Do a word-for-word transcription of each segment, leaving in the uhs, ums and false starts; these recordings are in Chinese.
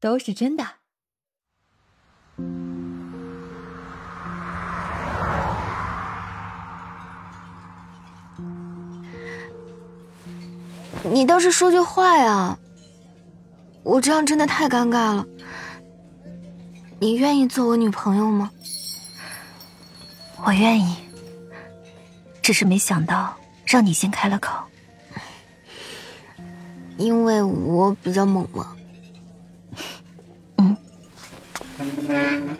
都是真的。你倒是说句话呀，我这样真的太尴尬了。你愿意做我女朋友吗？我愿意，只是没想到让你先开了口。因为我比较猛嘛。嗯。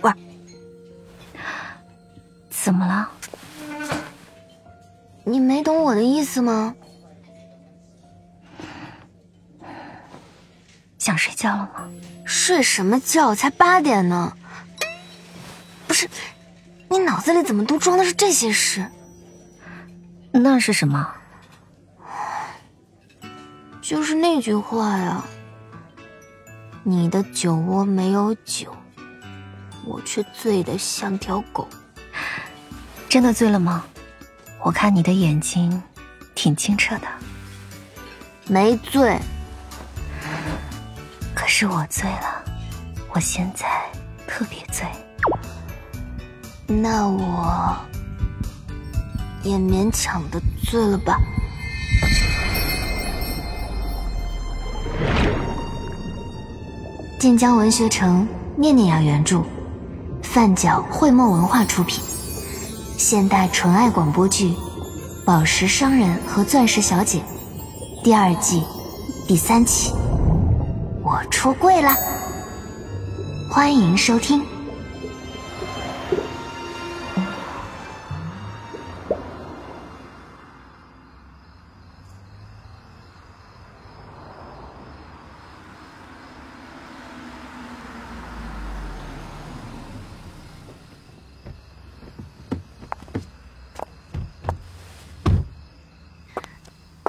喂，怎么了？你没懂我的意思吗？想睡觉了吗？睡什么觉？才八点呢。不是，你脑子里怎么都装的是这些事？那是什么？就是那句话呀，你的酒窝没有酒，我却醉得像条狗。真的醉了吗？我看你的眼睛挺清澈的。没醉。可是我醉了，我现在特别醉。那我也勉强的醉了吧。晋江文学城念念雅原著，范角绘墨文化出品，现代纯爱广播剧《宝石商人和钻石小姐》第二季第三期。我出柜了，欢迎收听。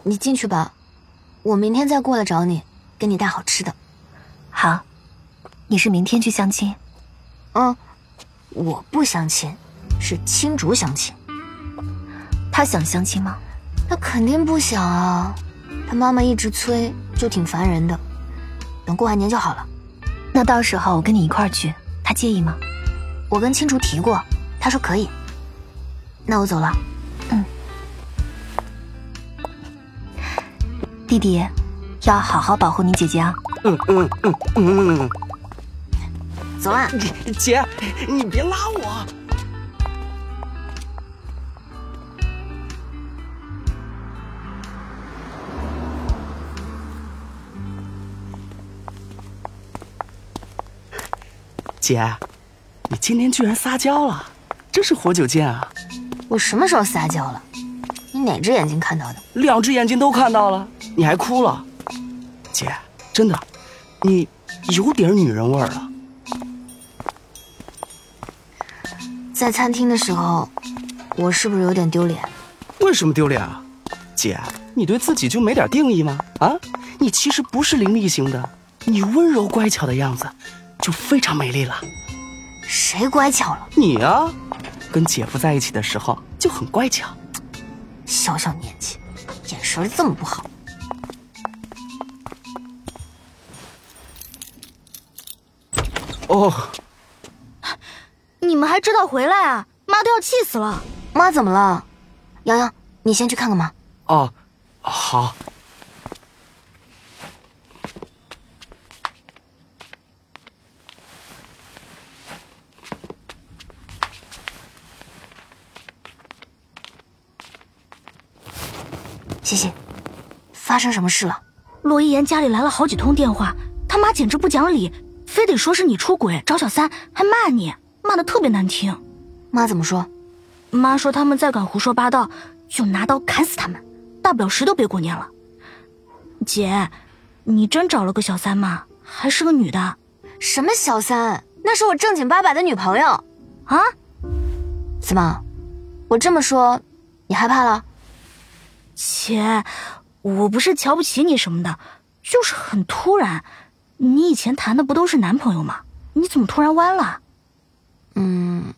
你进去吧，我明天再过来找你，给你带好吃的。好，你是明天去相亲？嗯，我不相亲，是青竹相亲。他想相亲吗？他肯定不想啊，他妈妈一直催，就挺烦人的。等过完年就好了。那到时候我跟你一块儿去，他介意吗？我跟青竹提过，他说可以。那我走了。嗯。弟弟，要好好保护你姐姐啊。嗯嗯嗯嗯嗯，走啊！姐，你别拉我。姐，你今天居然撒娇了，真是活久见啊！我什么时候撒娇了？你哪只眼睛看到的？两只眼睛都看到了，你还哭了，姐，真的。你有点女人味儿了。在餐厅的时候，我是不是有点丢脸？为什么丢脸啊？姐，你对自己就没点定义吗？啊，你其实不是凌厉型的，你温柔乖巧的样子就非常美丽了。谁乖巧了？你啊，跟姐夫在一起的时候就很乖巧。小小年纪，眼神这么不好。哦，你们还知道回来啊？妈都要气死了。妈怎么了？洋洋，你先去看看妈。哦，好。谢谢。发生什么事了？罗一言家里来了好几通电话，他妈简直不讲理。非得说是你出轨找小三，还骂你，骂得特别难听。妈怎么说？妈说他们再敢胡说八道，就拿刀砍死他们，大不了谁都别过年了。姐，你真找了个小三吗？还是个女的？什么小三？那是我正经八百的女朋友。啊？怎么？我这么说，你害怕了？姐，我不是瞧不起你什么的，就是很突然。你以前谈的不都是男朋友吗？你怎么突然弯了？嗯，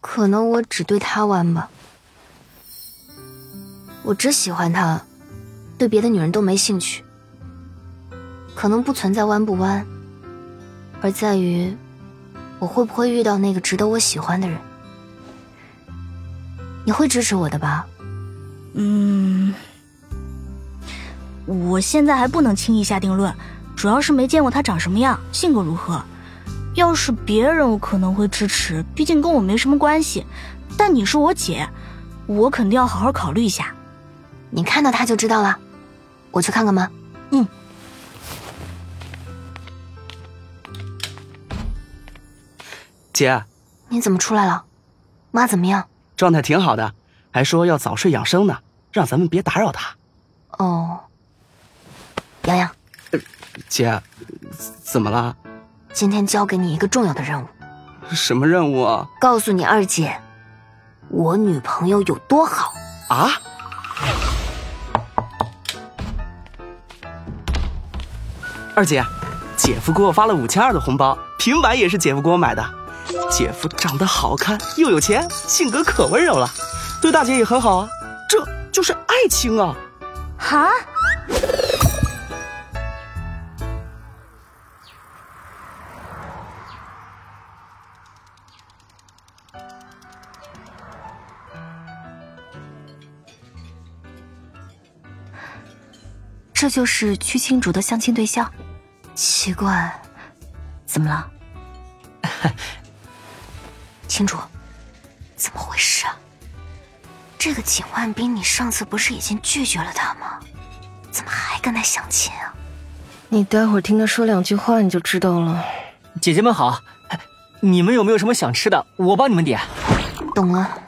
可能我只对他弯吧。我只喜欢他，对别的女人都没兴趣。可能不存在弯不弯，而在于我会不会遇到那个值得我喜欢的人。你会支持我的吧？嗯，我现在还不能轻易下定论，主要是没见过他长什么样，性格如何。要是别人我可能会支持，毕竟跟我没什么关系，但你是我姐，我肯定要好好考虑一下。你看到他就知道了，我去看看吗？嗯。姐，你怎么出来了？妈怎么样？状态挺好的，还说要早睡养生呢，让咱们别打扰她。哦，洋洋、呃、姐怎么了？今天交给你一个重要的任务。什么任务啊？告诉你二姐我女朋友有多好啊。二姐，姐夫给我发了五千二的红包，平板也是姐夫给我买的。姐夫长得好看又有钱，性格可温柔了，对大姐也很好啊，这就是爱情啊。哈？这就是屈青竹的相亲对象？奇怪，怎么了？青竹，怎么回事啊？这个景万斌，你上次不是已经拒绝了他吗？怎么还跟他相亲啊？你待会儿听他说两句话你就知道了。姐姐们好，你们有没有什么想吃的？我帮你们点。懂了，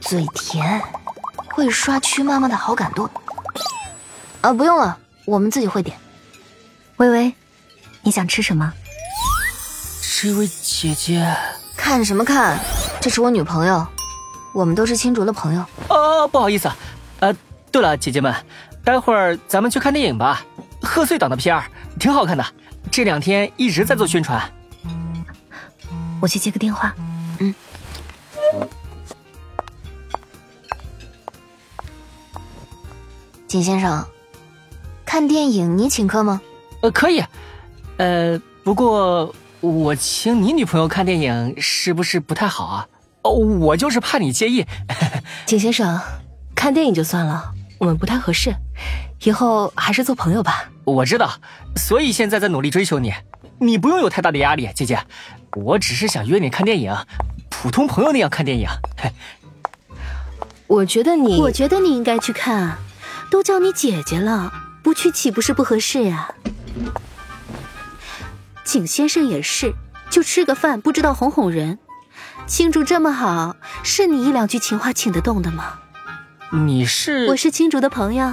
嘴甜，会刷屈妈妈的好感度。啊，不用了，我们自己会点。微微，你想吃什么？这位姐姐，看什么看？这是我女朋友，我们都是青竹的朋友。哦，不好意思，呃，对了，姐姐们，待会儿咱们去看电影吧，贺岁档的片儿挺好看的，这两天一直在做宣传。我去接个电话。嗯。景先生。看电影你请客吗？呃，可以，呃，不过我请你女朋友看电影是不是不太好啊？哦，我就是怕你介意。景先生，看电影就算了，我们不太合适，以后还是做朋友吧。我知道，所以现在在努力追求你，你不用有太大的压力，姐姐，我只是想约你看电影，普通朋友那样看电影。我觉得你，我觉得你应该去看啊，都叫你姐姐了。不去岂不是不合适呀、啊？景先生也是，就吃个饭，不知道哄哄人。青竹这么好，是你一两句情话请得动的吗？你是？我是青竹的朋友。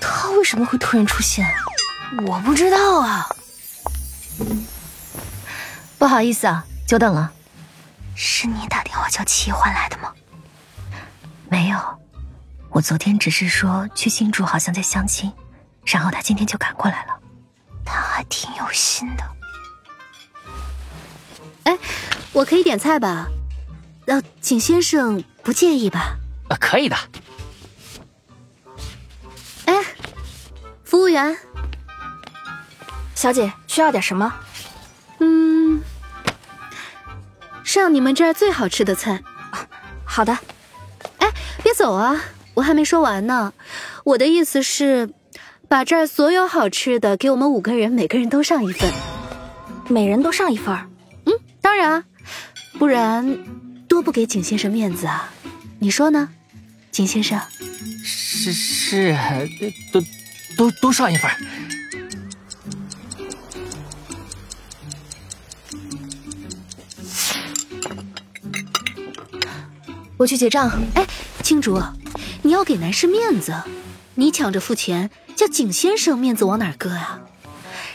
他为什么会突然出现？我不知道啊。不好意思啊，久等了。是你打电话叫齐欢来的吗？没有。我昨天只是说去新竹好像在相亲，然后他今天就赶过来了。他还挺有心的。哎，我可以点菜吧？呃，景先生不介意吧？啊，可以的。哎，服务员，小姐需要点什么？嗯，上你们这儿最好吃的菜。啊、好的。哎，别走啊！我还没说完呢，我的意思是，把这儿所有好吃的给我们五个人，每个人都上一份。每人都上一份？嗯，当然，不然多不给景先生面子啊，你说呢，景先生？是是，都都都上一份。我去结账。哎，青竹。你要给男士面子，你抢着付钱，叫景先生面子往哪儿搁啊？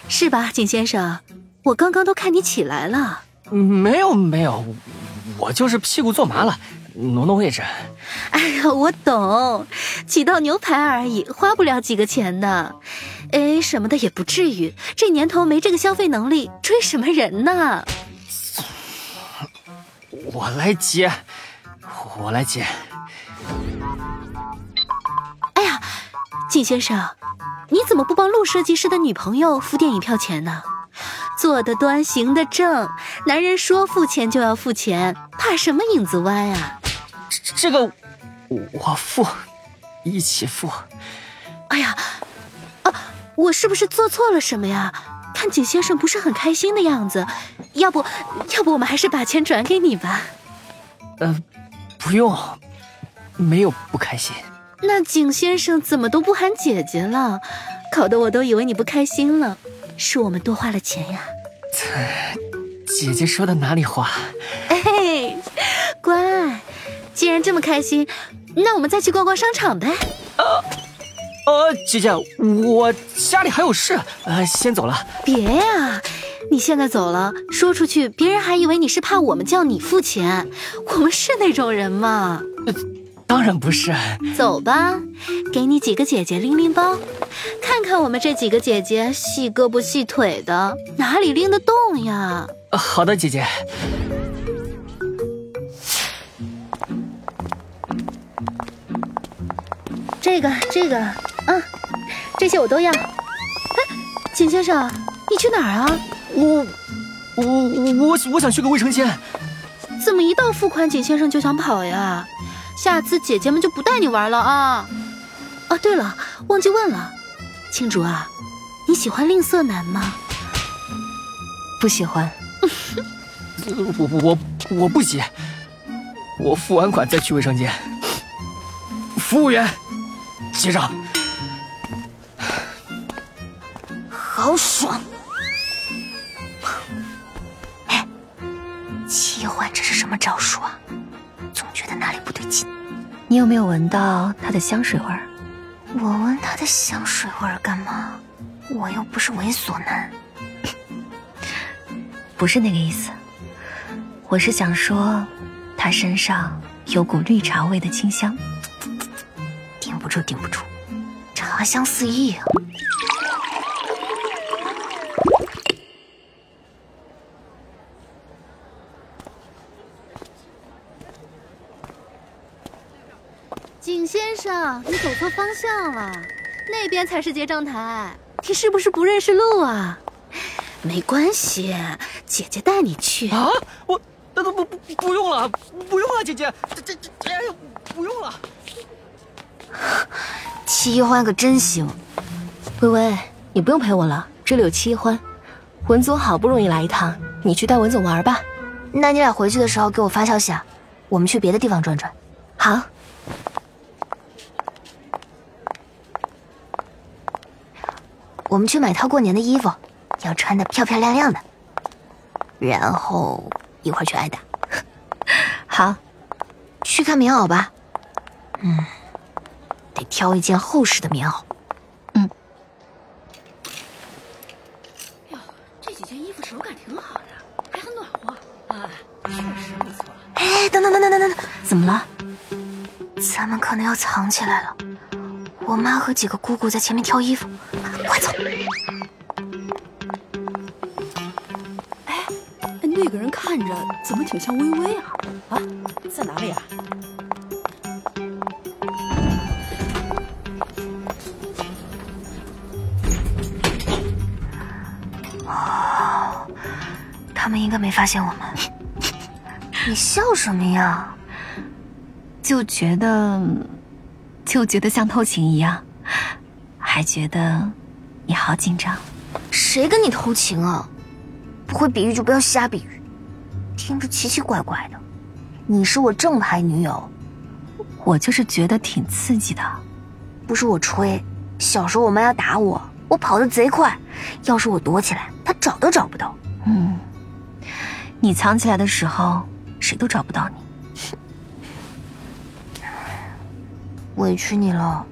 是吧，景先生？我刚刚都看你起来了。没有没有，我就是屁股坐麻了，挪挪位置。哎呀，我懂，几道牛排而已，花不了几个钱的。哎，什么的也不至于，这年头没这个消费能力，追什么人呢？我来接，我来接。景先生，你怎么不帮陆设计师的女朋友付电影票钱呢？坐得端，行得正。男人说付钱就要付钱，怕什么影子歪啊？这这个我付，一起付。哎呀，啊，我是不是做错了什么呀？看景先生不是很开心的样子，要不要不我们还是把钱转给你吧？呃，不用，没有不开心。那景先生怎么都不喊姐姐了，搞得我都以为你不开心了，是我们多花了钱呀。姐姐说的哪里话？哎，乖，既然这么开心，那我们再去逛逛商场呗。啊呃，姐姐，我家里还有事，呃，先走了。别呀，你现在走了，说出去，别人还以为你是怕我们叫你付钱，我们是那种人吗？呃，当然不是。走吧，给你几个姐姐拎拎包，看看我们这几个姐姐细胳膊细腿的，哪里拎得动呀？呃，好的，姐姐。这个这个，嗯，这些我都要。哎，景先生，你去哪儿啊？我我我我想去个卫生间。怎么一到付款，景先生就想跑呀？下次姐姐们就不带你玩了啊！哦，对了，忘记问了，青竹啊，你喜欢吝啬男吗？不喜欢。我我我不急，我付完款再去卫生间。服务员。结账，好爽！哎，齐欢这是什么招数啊？总觉得哪里不对劲。你有没有闻到他的香水味儿？我闻他的香水味儿干嘛？我又不是猥琐男。不是那个意思，我是想说，他身上有股绿茶味的清香。顶不住，顶不住，茶香四溢啊！景先生，你走错方向了，那边才是结账台。你是不是不认识路啊？没关系，姐姐带你去。啊，我那都不不不用了，不用了，姐姐，这这这，哎呀，不用了。戚一欢可真行，微微，你不用陪我了，这里有戚一欢。文总好不容易来一趟，你去带文总玩吧。那你俩回去的时候给我发消息啊，我们去别的地方转转。好。我们去买套过年的衣服，要穿得漂漂亮亮的，然后一会儿去挨打。好，去看棉袄吧。嗯。挑一件厚实的棉袄。嗯。哎呦，这几件衣服手感挺好的，还很暖和啊，确实不错。哎，等等等等等等，怎么了？咱们可能要藏起来了。我妈和几个姑姑在前面挑衣服，快走！哎，那个人看着怎么挺像微微啊？啊，在哪里啊？他们应该没发现我们。你笑什么呀？就觉得就觉得像偷情一样，还觉得你好紧张。谁跟你偷情啊？不会比喻就不要瞎比喻，听着奇奇怪怪的。你是我正牌女友，我就是觉得挺刺激的。不是我吹，小时候我妈要打我，我跑得贼快，要是我躲起来，她找都找不到。嗯。你藏起来的时候，谁都找不到你。委屈你了。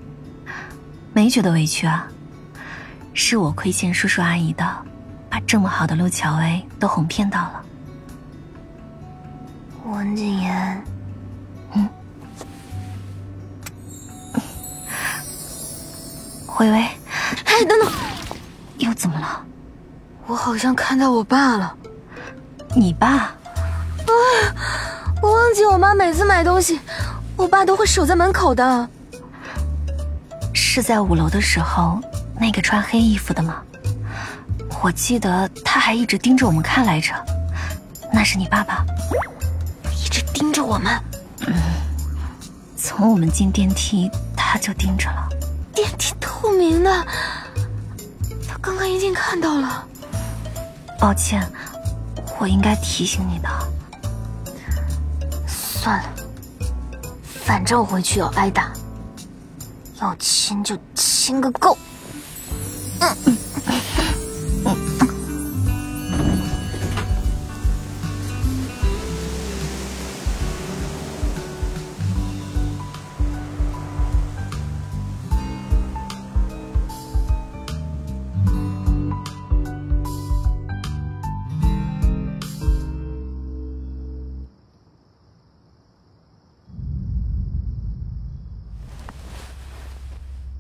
没觉得委屈啊，是我亏欠叔叔阿姨的，把这么好的陆乔薇都哄骗到了。文景言，嗯，微微，哎，等等，又怎么了？我好像看到我爸了。你爸？啊！我忘记我妈每次买东西，我爸都会守在门口的。是在五楼的时候，那个穿黑衣服的吗？我记得他还一直盯着我们看来着。那是你爸爸一直盯着我们？嗯，从我们进电梯他就盯着了。电梯透明的，他刚刚一定看到了。抱歉，我应该提醒你的。算了，反正我回去要挨打，要亲就亲个够。嗯嗯嗯嗯。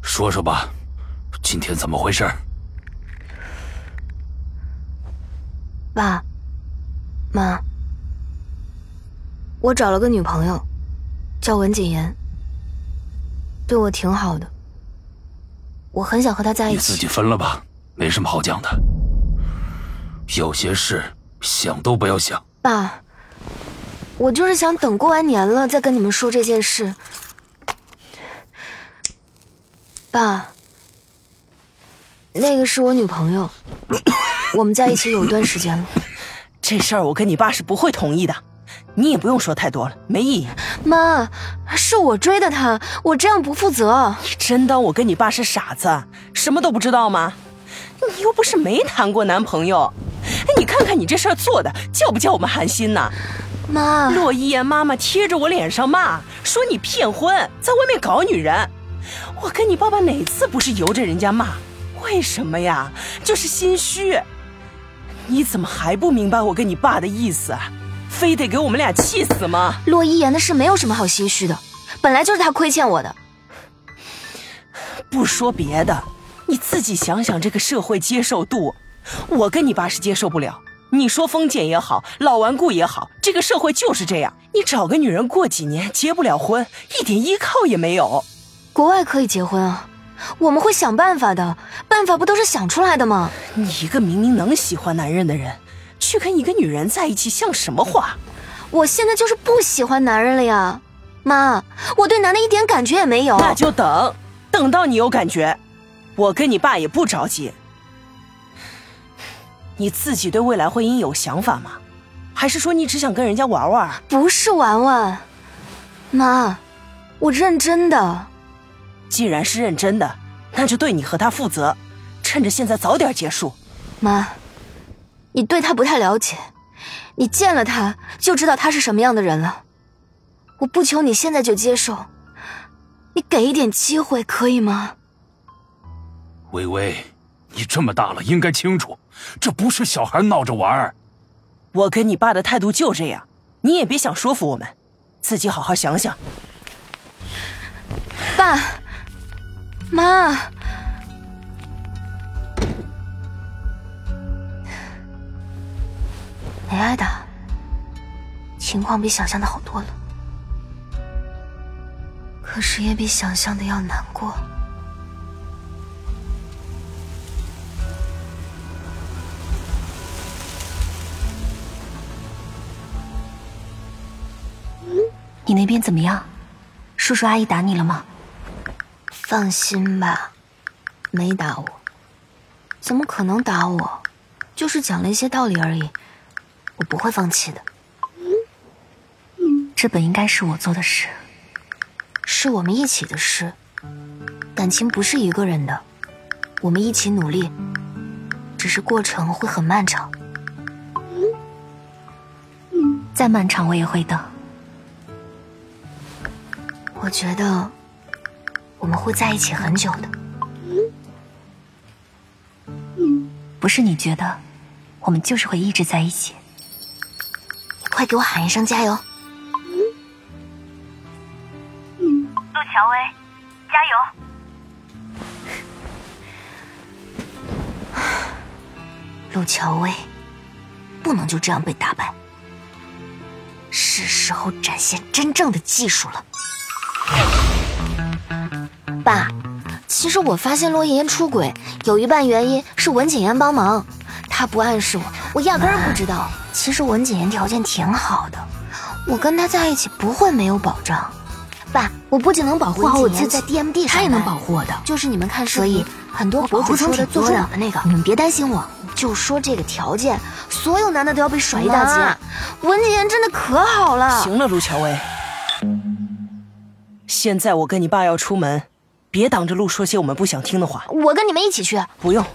说说吧，今天怎么回事？爸妈，我找了个女朋友，叫文谨言，对我挺好的，我很想和她在一起。你自己分了吧，没什么好讲的，有些事想都不要想。爸，我就是想等过完年了再跟你们说这件事。爸，那个是我女朋友，我们在一起有一段时间了。这事儿我跟你爸是不会同意的，你也不用说太多了，没意义。妈，是我追的她，我这样不负责。你真当我跟你爸是傻子，什么都不知道吗？你又不是没谈过男朋友。你看看你这事儿做的，叫不叫我们寒心呢？妈，洛一言妈妈贴着我脸上骂，说你骗婚，在外面搞女人。我跟你爸爸哪次不是由着人家骂？为什么呀？就是心虚。你怎么还不明白我跟你爸的意思？非得给我们俩气死吗？洛一言的事没有什么好心虚的，本来就是他亏欠我的。不说别的，你自己想想这个社会接受度，我跟你爸是接受不了。你说封建也好，老顽固也好，这个社会就是这样。你找个女人过几年结不了婚，一点依靠也没有。国外可以结婚啊，我们会想办法的，办法不都是想出来的吗？你一个明明能喜欢男人的人，去跟一个女人在一起像什么话？我现在就是不喜欢男人了呀，妈，我对男的一点感觉也没有。那就等，等到你有感觉，我跟你爸也不着急。你自己对未来婚姻有想法吗？还是说你只想跟人家玩玩？不是玩玩，妈，我认真的。既然是认真的，那就对你和他负责，趁着现在早点结束。妈，你对他不太了解，你见了他就知道他是什么样的人了。我不求你现在就接受，你给一点机会可以吗？微微，你这么大了应该清楚，这不是小孩闹着玩。我跟你爸的态度就这样，你也别想说服我们，自己好好想想。爸妈，没挨打，情况比想象的好多了，可是也比想象的要难过。你那边怎么样？叔叔阿姨打你了吗？放心吧，没打我，怎么可能打我？就是讲了一些道理而已，我不会放弃的。这本应该是我做的事，是我们一起的事，感情不是一个人的，我们一起努力，只是过程会很漫长。再漫长我也会等。我觉得我们会在一起很久的。不是你觉得，我们就是会一直在一起。你快给我喊一声加油。陆乔薇，加油。陆乔薇，不能就这样被打败，是时候展现真正的技术了。爸，其实我发现洛一言出轨有一半原因是文谨言帮忙，他不暗示我，我压根儿不知道。其实文谨言条件挺好的，我跟他在一起不会没有保障。爸，我不仅能保护好我自己，在 D M D 上他也能保护我的。就是你们看视频，所以很多博主说的最重要的那个，你们别担心我。就说这个条件，所有男的都要被甩一大截。文谨言真的可好了。行了，陆乔薇，现在我跟你爸要出门，别挡着路说些我们不想听的话。我跟你们一起去。不用。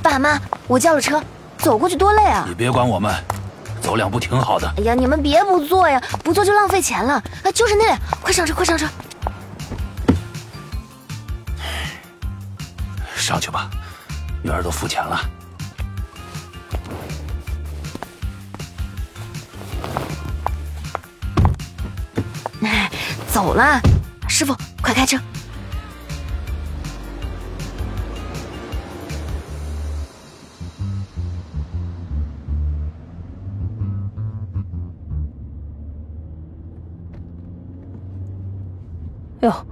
爸妈，我叫了车，走过去多累啊！你别管我们，走两步挺好的。哎呀，你们别不坐呀，不坐就浪费钱了。啊，就是那辆，快上车，快上车，上去吧，女儿都付钱了。哎，走了，师傅，快开车。哟，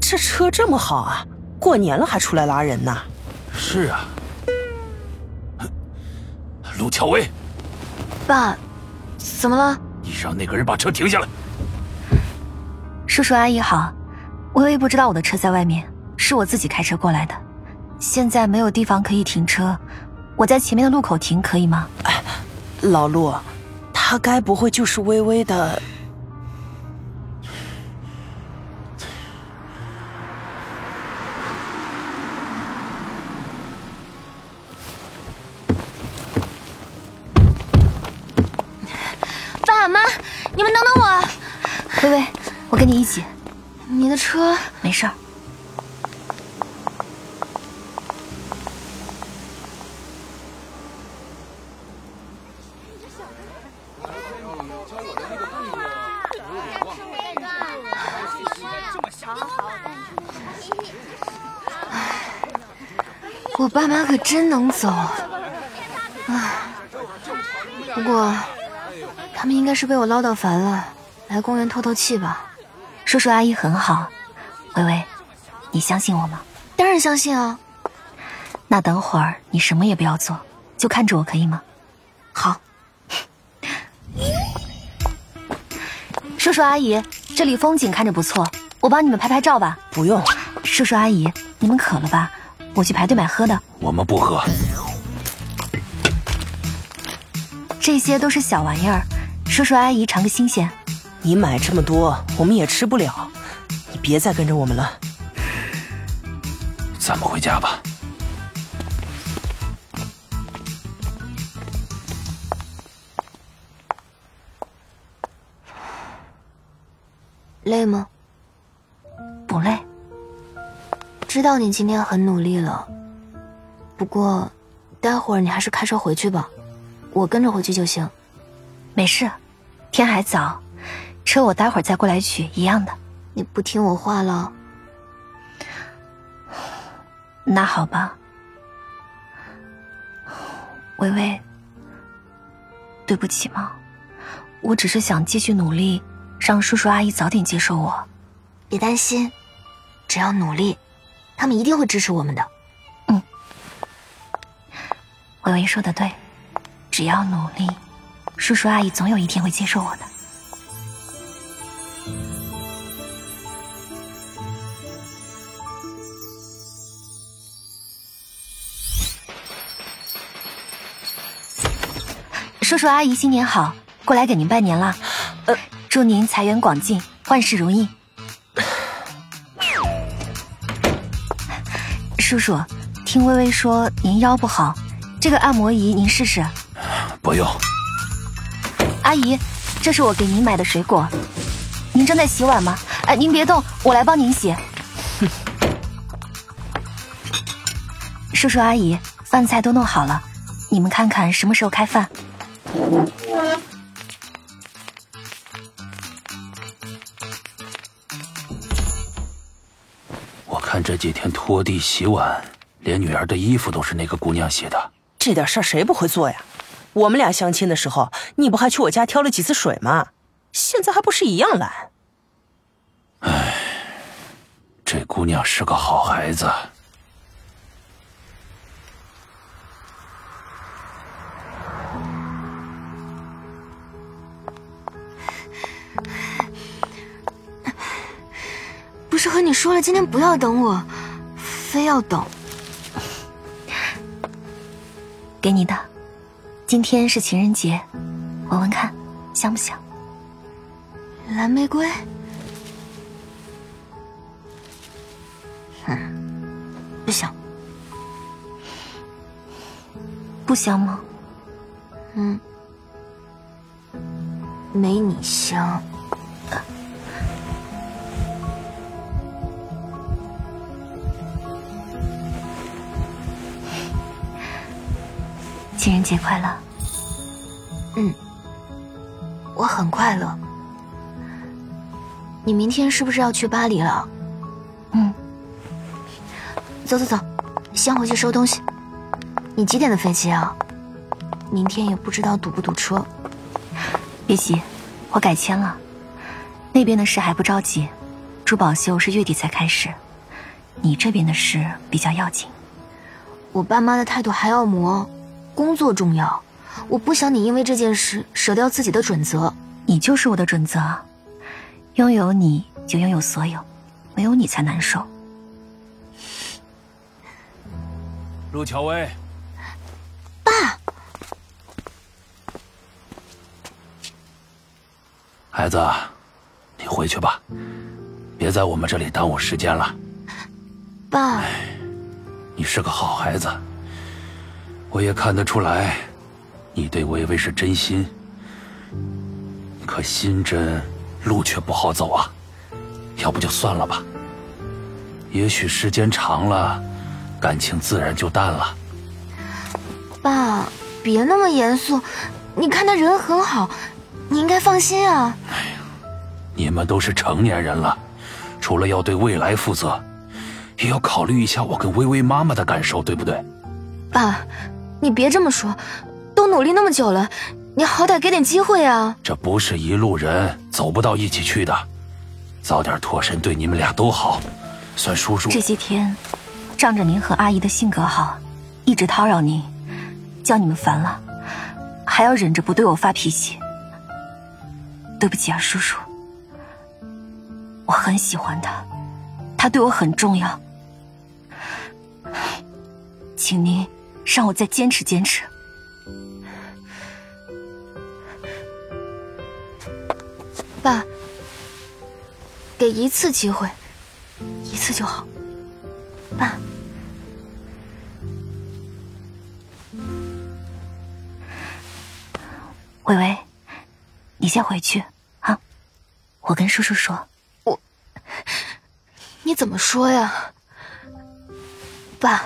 这车这么好啊！过年了还出来拉人呢。是啊，陆乔薇。爸，怎么了？你让那个人把车停下来。叔叔阿姨好，微微不知道我的车在外面，是我自己开车过来的。现在没有地方可以停车，我在前面的路口停可以吗？哎，老陆，他该不会就是微微的？你们等等我，微微，我跟你一起。你的车没事儿。我爸妈可真能走，唉，不过。他们应该是被我唠叨烦了，来公园透透气吧。叔叔阿姨很好，微微，你相信我吗？当然相信啊。那等会儿你什么也不要做，就看着我可以吗？好。叔叔阿姨，这里风景看着不错，我帮你们拍拍照吧。不用。叔叔阿姨，你们渴了吧？我去排队买喝的。我们不喝。这些都是小玩意儿。叔叔阿姨尝个新鲜。你买这么多我们也吃不了，你别再跟着我们了，咱们回家吧。累吗？不累，知道你今天很努力了，不过待会儿你还是开车回去吧，我跟着回去就行。没事，天还早，车我待会儿再过来取一样的。你不听我话了？那好吧，微微，对不起嘛，我只是想继续努力，让叔叔阿姨早点接受我。别担心，只要努力，他们一定会支持我们的。嗯，微微说的对，只要努力。叔叔阿姨总有一天会接受我的。叔叔阿姨新年好，过来给您拜年了，呃，祝您财源广进，万事如意。叔叔，听微微说您腰不好，这个按摩仪您试试。不用。阿姨，这是我给您买的水果。您正在洗碗吗？哎，您别动，我来帮您洗。叔叔阿姨，饭菜都弄好了，你们看看什么时候开饭。我看这几天拖地洗碗，连女儿的衣服都是那个姑娘洗的。这点事儿谁不会做呀？我们俩相亲的时候，你不还去我家挑了几次水吗？现在还不是一样懒？唉，这姑娘是个好孩子。不是和你说了今天不要等我，非要等。给你的，今天是情人节，闻闻看，香不香？蓝玫瑰。嗯，不香。不香吗？嗯，没你香。情人节快乐。嗯，我很快乐。你明天是不是要去巴黎了？嗯，走走走，先回去收东西。你几点的飞机啊？明天也不知道堵不堵车。别急，我改签了。那边的事还不着急，珠宝秀是月底才开始，你这边的事比较要紧。我爸妈的态度还要磨。工作重要，我不想你因为这件事舍掉自己的准则。你就是我的准则，拥有你就拥有所有，没有你才难受。陆乔薇，爸，孩子，你回去吧，别在我们这里耽误时间了。爸，你是个好孩子。我也看得出来，你对薇薇是真心，可心真路却不好走啊。要不就算了吧，也许时间长了，感情自然就淡了。爸，别那么严肃，你看他人很好，你应该放心啊。哎呀，你们都是成年人了，除了要对未来负责，也要考虑一下我跟薇薇妈妈的感受，对不对？爸，你别这么说，都努力那么久了，你好歹给点机会啊。这不是一路人，走不到一起去的，早点脱身对你们俩都好，算叔叔。这些天仗着您和阿姨的性格好，一直叨扰您，叫你们烦了，还要忍着不对我发脾气。对不起啊，叔叔，我很喜欢他，他对我很重要，请您让我再坚持坚持。爸，给一次机会，一次就好。爸，薇薇，你先回去啊，我跟叔叔说。我，你怎么说呀？爸，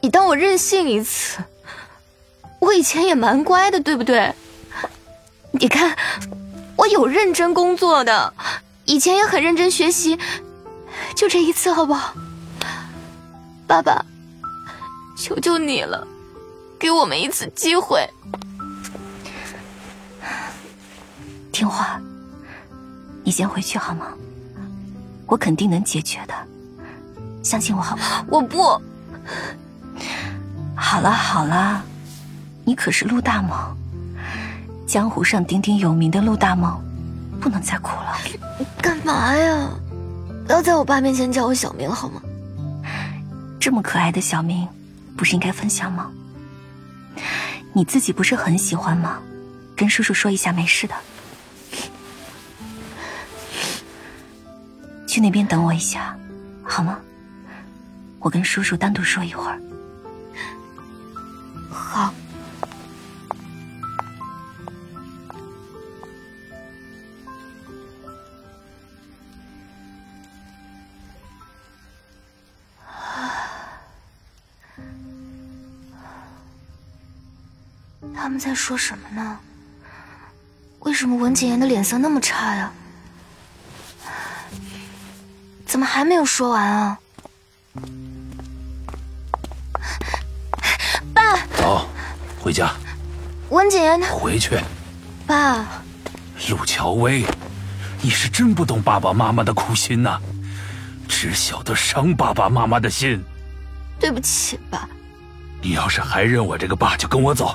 你当我任性一次，我以前也蛮乖的，对不对？你看，我有认真工作的，以前也很认真学习，就这一次好不好？爸爸，求求你了，给我们一次机会。听话，你先回去好吗？我肯定能解决的，相信我好不好？我不。好了好了，你可是陆大猛，江湖上鼎鼎有名的陆大猛，不能再哭了。干嘛呀？不要在我爸面前叫我小名好吗？这么可爱的小名，不是应该分享吗？你自己不是很喜欢吗？跟叔叔说一下，没事的。去那边等我一下，好吗？我跟叔叔单独说一会儿。好。他们在说什么呢？为什么文景言的脸色那么差呀？怎么还没有说完啊？爸，走，回家。文锦，回去。爸，陆乔薇，你是真不懂爸爸妈妈的苦心呐、啊，只晓得伤爸爸妈妈的心。对不起，爸。你要是还认我这个爸，就跟我走，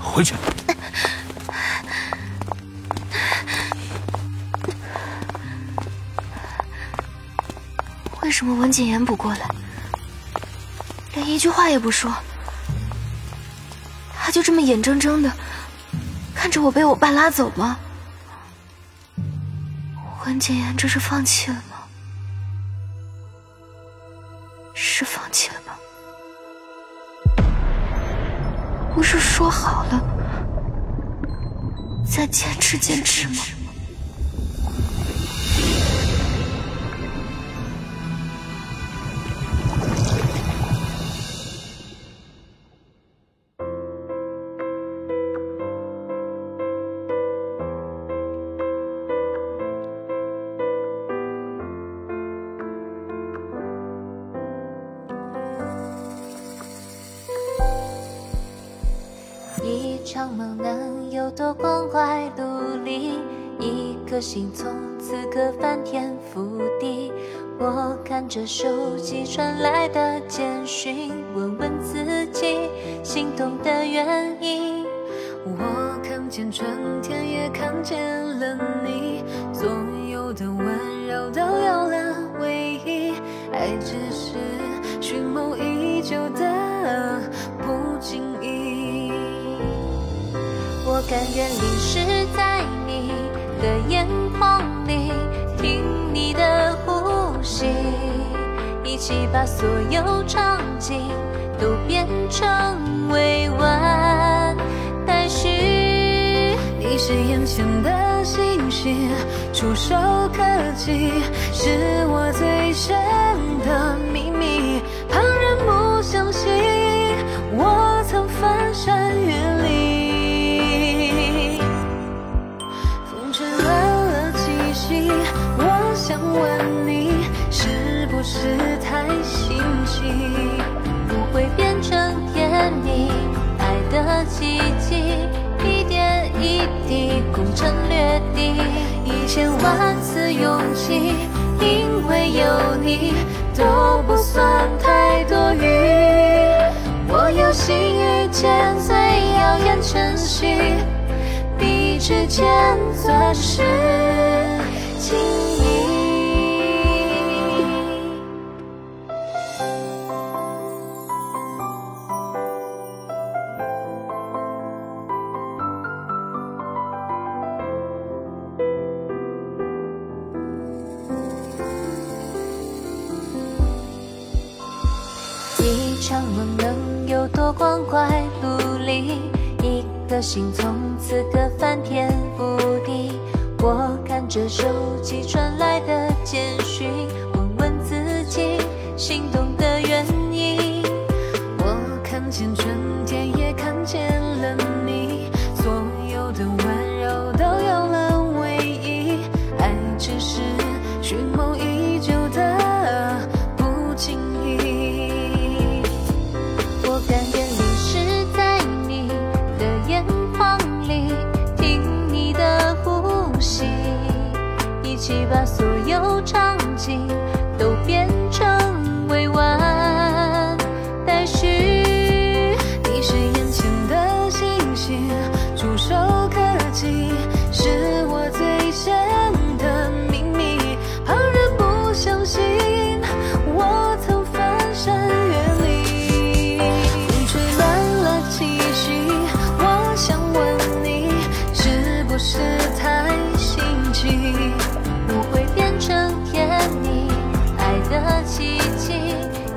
回去。为什么文谨言不过来，连一句话也不说？他就这么眼睁睁的看着我被我爸拉走吗？文谨言这是放弃了吗？是放弃了吗？不是说好了再坚持坚持吗？场梦能有多光怪陆离，一颗心从此刻翻天覆地。我看着手机传来的简讯，问问自己心动的原因。我看见春天，也看见了你，所有的温柔都有了回忆。爱只是蓄谋已久的不经意，我甘愿淋湿在你的眼眶里，听你的呼吸，一起把所有场景都变成未完待续。你是眼前的星星，触手可及，是我最深的秘密，旁人不相信我曾翻山越岭。我想问你，是不是太心急，不会变成甜蜜？爱的奇迹一点一滴攻城略地，一千万次勇气，因为有你都不算太多余。我有幸遇见最耀眼晨曦，比之前钻石轻易。一场梦能有多光怪陆离，一颗心从此刻翻天覆地。我看着手机传来的简讯，问问自己心动的原因。我看见春天，也看见了你，所有的温柔都有了回忆。爱只是蓄谋已久的不经意，我甘愿淋湿在你的眼眶里，听你的呼吸，一起把所有场景都变成未完待续。你是眼前的星星，触手可及，是我最深的秘密，旁人不相信我曾翻山越岭。风吹乱了气息，我想问你，是不是太心急，不会变成甜蜜？爱的奇迹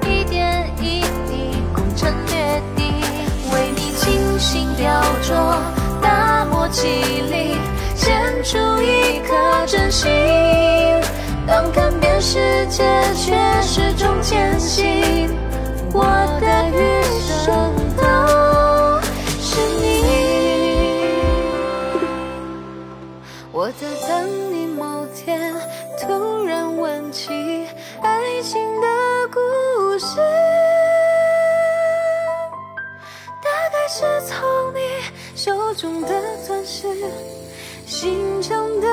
一点一滴攻城略地，为你精心雕琢，大漠绮丽，献出一颗真心。当看遍世界，却始终坚信我的余生都是你。我在等天突然问起爱情的故事，大概是从你手中的钻石，心中的